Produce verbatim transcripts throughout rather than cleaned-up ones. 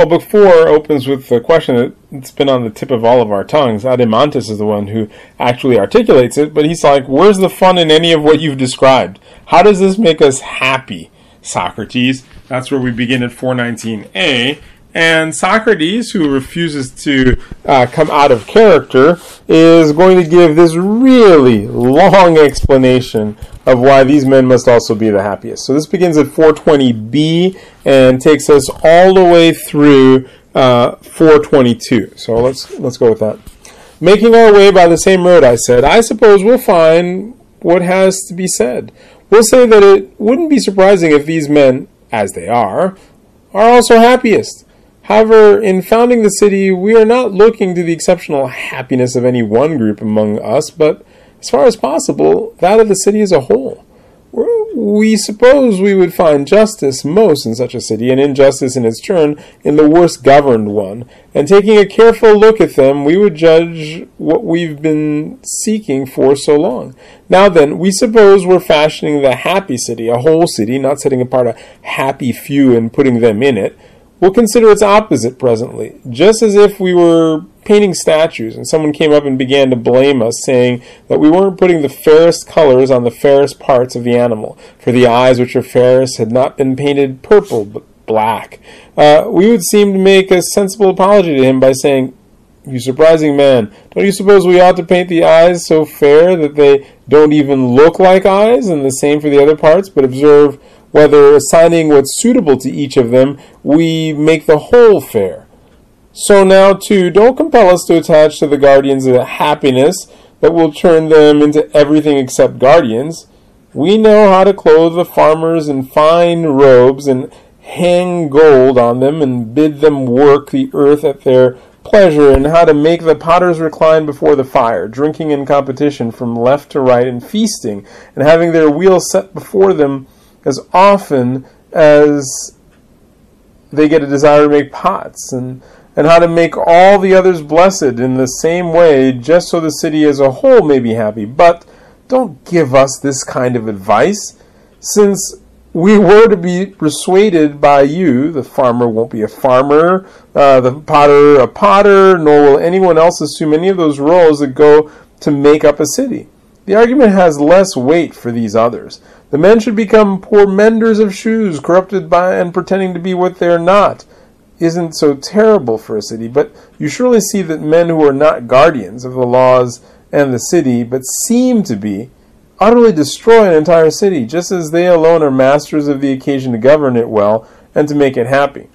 Well, book four opens with the question that's been on the tip of all of our tongues. Adeimantus is the one who actually articulates it, but he's like, where's the fun in any of what you've described? How does this make us happy, Socrates? That's where we begin at four nineteen a. And Socrates, who refuses to uh, come out of character, is going to give this really long explanation of why these men must also be the happiest. So this begins at four twenty b and takes us all the way through uh, four twenty-two. So let's let's go with that. Making our way by the same road, I said, I suppose we'll find what has to be said. We'll say that it wouldn't be surprising if these men, as they are, are also happiest. However, in founding the city, we are not looking to the exceptional happiness of any one group among us, but, as far as possible, that of the city as a whole. We suppose we would find justice most in such a city, and injustice in its turn in the worst governed one, and taking a careful look at them, we would judge what we've been seeking for so long. Now then, we suppose we're fashioning the happy city, a whole city, not setting apart a happy few and putting them in it. We'll consider its opposite presently, just as if we were painting statues and someone came up and began to blame us, saying that we weren't putting the fairest colors on the fairest parts of the animal, for the eyes which are fairest had not been painted purple but black. Uh, we would seem to make a sensible apology to him by saying, "You surprising man, don't you suppose we ought to paint the eyes so fair that they don't even look like eyes, and the same for the other parts, but observe whether assigning what's suitable to each of them, we make the whole fair. So now, too, don't compel us to attach to the guardians of the happiness that will turn them into everything except guardians. We know how to clothe the farmers in fine robes and hang gold on them and bid them work the earth at their pleasure, and how to make the potters recline before the fire, drinking in competition from left to right and feasting, and having their wheels set before them as often as they get a desire to make pots, and, and how to make all the others blessed in the same way, just so the city as a whole may be happy. But don't give us this kind of advice. Since we were to be persuaded by you, the farmer won't be a farmer, uh, the potter a potter, nor will anyone else assume any of those roles that go to make up a city. The argument has less weight for these others. The men should become poor menders of shoes, corrupted by and pretending to be what they are not. Isn't so terrible for a city, but you surely see that men who are not guardians of the laws and the city, but seem to be, utterly destroy an entire city, just as they alone are masters of the occasion to govern it well and to make it happy.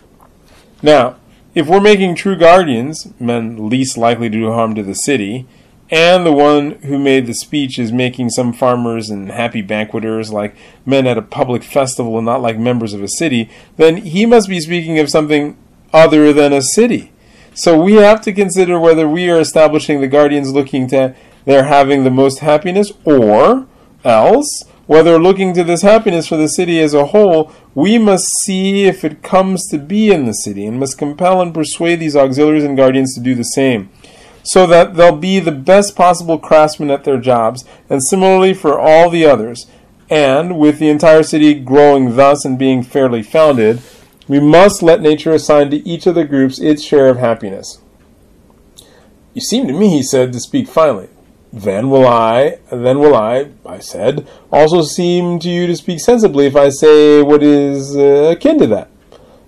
Now, if we're making true guardians, men least likely to do harm to the city, and the one who made the speech is making some farmers and happy banqueters like men at a public festival and not like members of a city, then he must be speaking of something other than a city. So we have to consider whether we are establishing the guardians looking to their having the most happiness, or else, whether looking to this happiness for the city as a whole, we must see if it comes to be in the city, and must compel and persuade these auxiliaries and guardians to do the same, so that they'll be the best possible craftsmen at their jobs, and similarly for all the others. And, with the entire city growing thus and being fairly founded, we must let nature assign to each of the groups its share of happiness. You seem to me, he said, to speak finely. Then will I, then will I, I said, also seem to you to speak sensibly if I say what is uh, akin to that.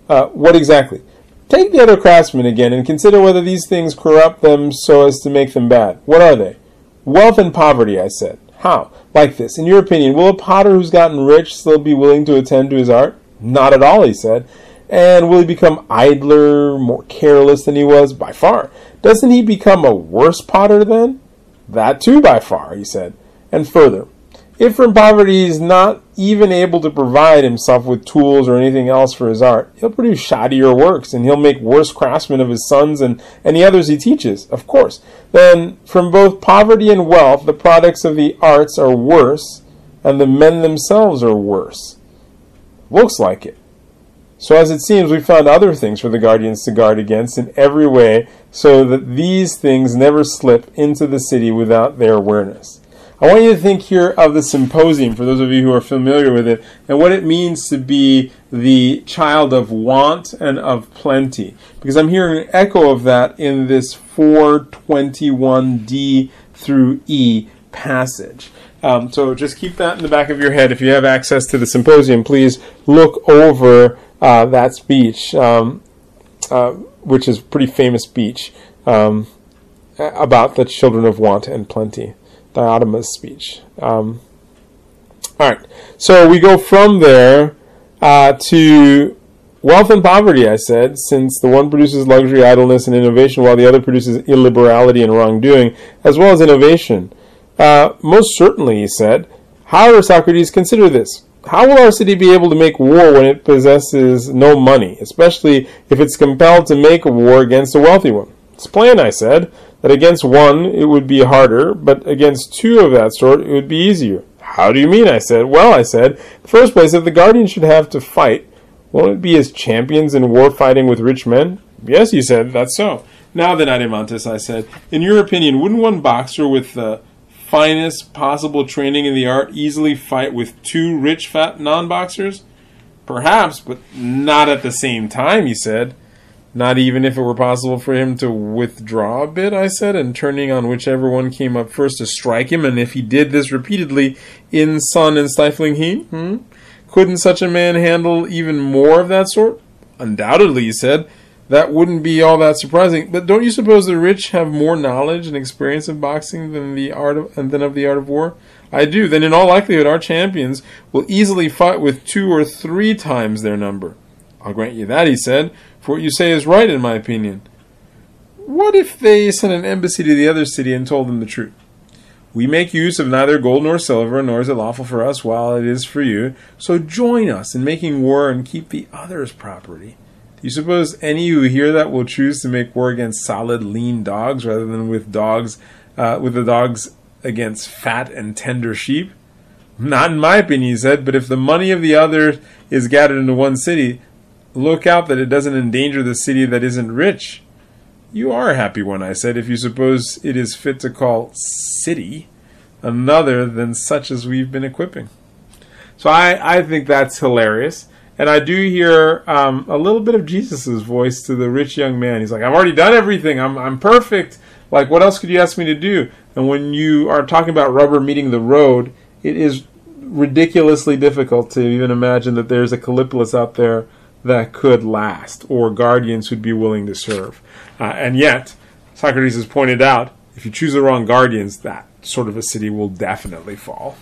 Uh, what exactly? Take the other craftsmen again, and consider whether these things corrupt them so as to make them bad. What are they? Wealth and poverty, I said. How? Like this. In your opinion, will a potter who's gotten rich still be willing to attend to his art? Not at all, he said. And will he become idler, more careless than he was? By far. Doesn't he become a worse potter then? That too, by far, he said. And further, if from poverty he is not even able to provide himself with tools or anything else for his art, he'll produce shoddier works, and he'll make worse craftsmen of his sons and any others he teaches, of course. Then, from both poverty and wealth, the products of the arts are worse, and the men themselves are worse. Looks like it. So as it seems, we found other things for the guardians to guard against in every way, so that these things never slip into the city without their awareness. I want you to think here of the symposium, for those of you who are familiar with it, and what it means to be the child of want and of plenty. Because I'm hearing an echo of that in this four twenty-one D through E passage. Um, so just keep that in the back of your head. If you have access to the symposium, please look over uh, that speech, um, uh, which is a pretty famous speech um, about the children of want and plenty, Diotima's speech. Um, all right, so we go from there uh, to wealth and poverty, I said, since the one produces luxury, idleness, and innovation, while the other produces illiberality and wrongdoing, as well as innovation. Uh, most certainly, he said. However, Socrates, consider this. How will our city be able to make war when it possesses no money, especially if it's compelled to make a war against a wealthy one? It's plain, I said, that against one it would be harder, but against two of that sort it would be easier. How do you mean, I said. Well, I said, in the first place, if the guardian should have to fight, won't it be as champions in war fighting with rich men? Yes, he said, that's so. Now then, Adeimantus, I said, in your opinion, wouldn't one boxer with the uh, finest possible training in the art easily fight with two rich fat non-boxers? Perhaps, but not at the same time, he said. Not even if it were possible for him to withdraw a bit, I said, and turning on whichever one came up first to strike him, and if he did this repeatedly in sun and stifling heat? Hmm? Couldn't such a man handle even more of that sort? Undoubtedly, he said. That wouldn't be all that surprising. But don't you suppose the rich have more knowledge and experience of boxing than the art of, than of the art of war? I do. Then in all likelihood our champions will easily fight with two or three times their number. I'll grant you that, he said, for what you say is right in my opinion. What if they sent an embassy to the other city and told them the truth? We make use of neither gold nor silver, nor is it lawful for us while it is for you. So join us in making war and keep the other's property. Do you suppose any who hear that will choose to make war against solid, lean dogs rather than with dogs, uh, with the dogs against fat and tender sheep? Not in my opinion, he said, but if the money of the other is gathered into one city, look out that it doesn't endanger the city that isn't rich. You are a happy one, I said, if you suppose it is fit to call city another than such as we've been equipping. So I, I think that's hilarious. And I do hear um, a little bit of Jesus' voice to the rich young man. He's like, I've already done everything. I'm, I'm perfect. Like, what else could you ask me to do? And when you are talking about rubber meeting the road, it is ridiculously difficult to even imagine that there's a Kallipolis out there that could last, or guardians who'd be willing to serve. Uh, and yet, Socrates has pointed out, if you choose the wrong guardians, that sort of a city will definitely fall.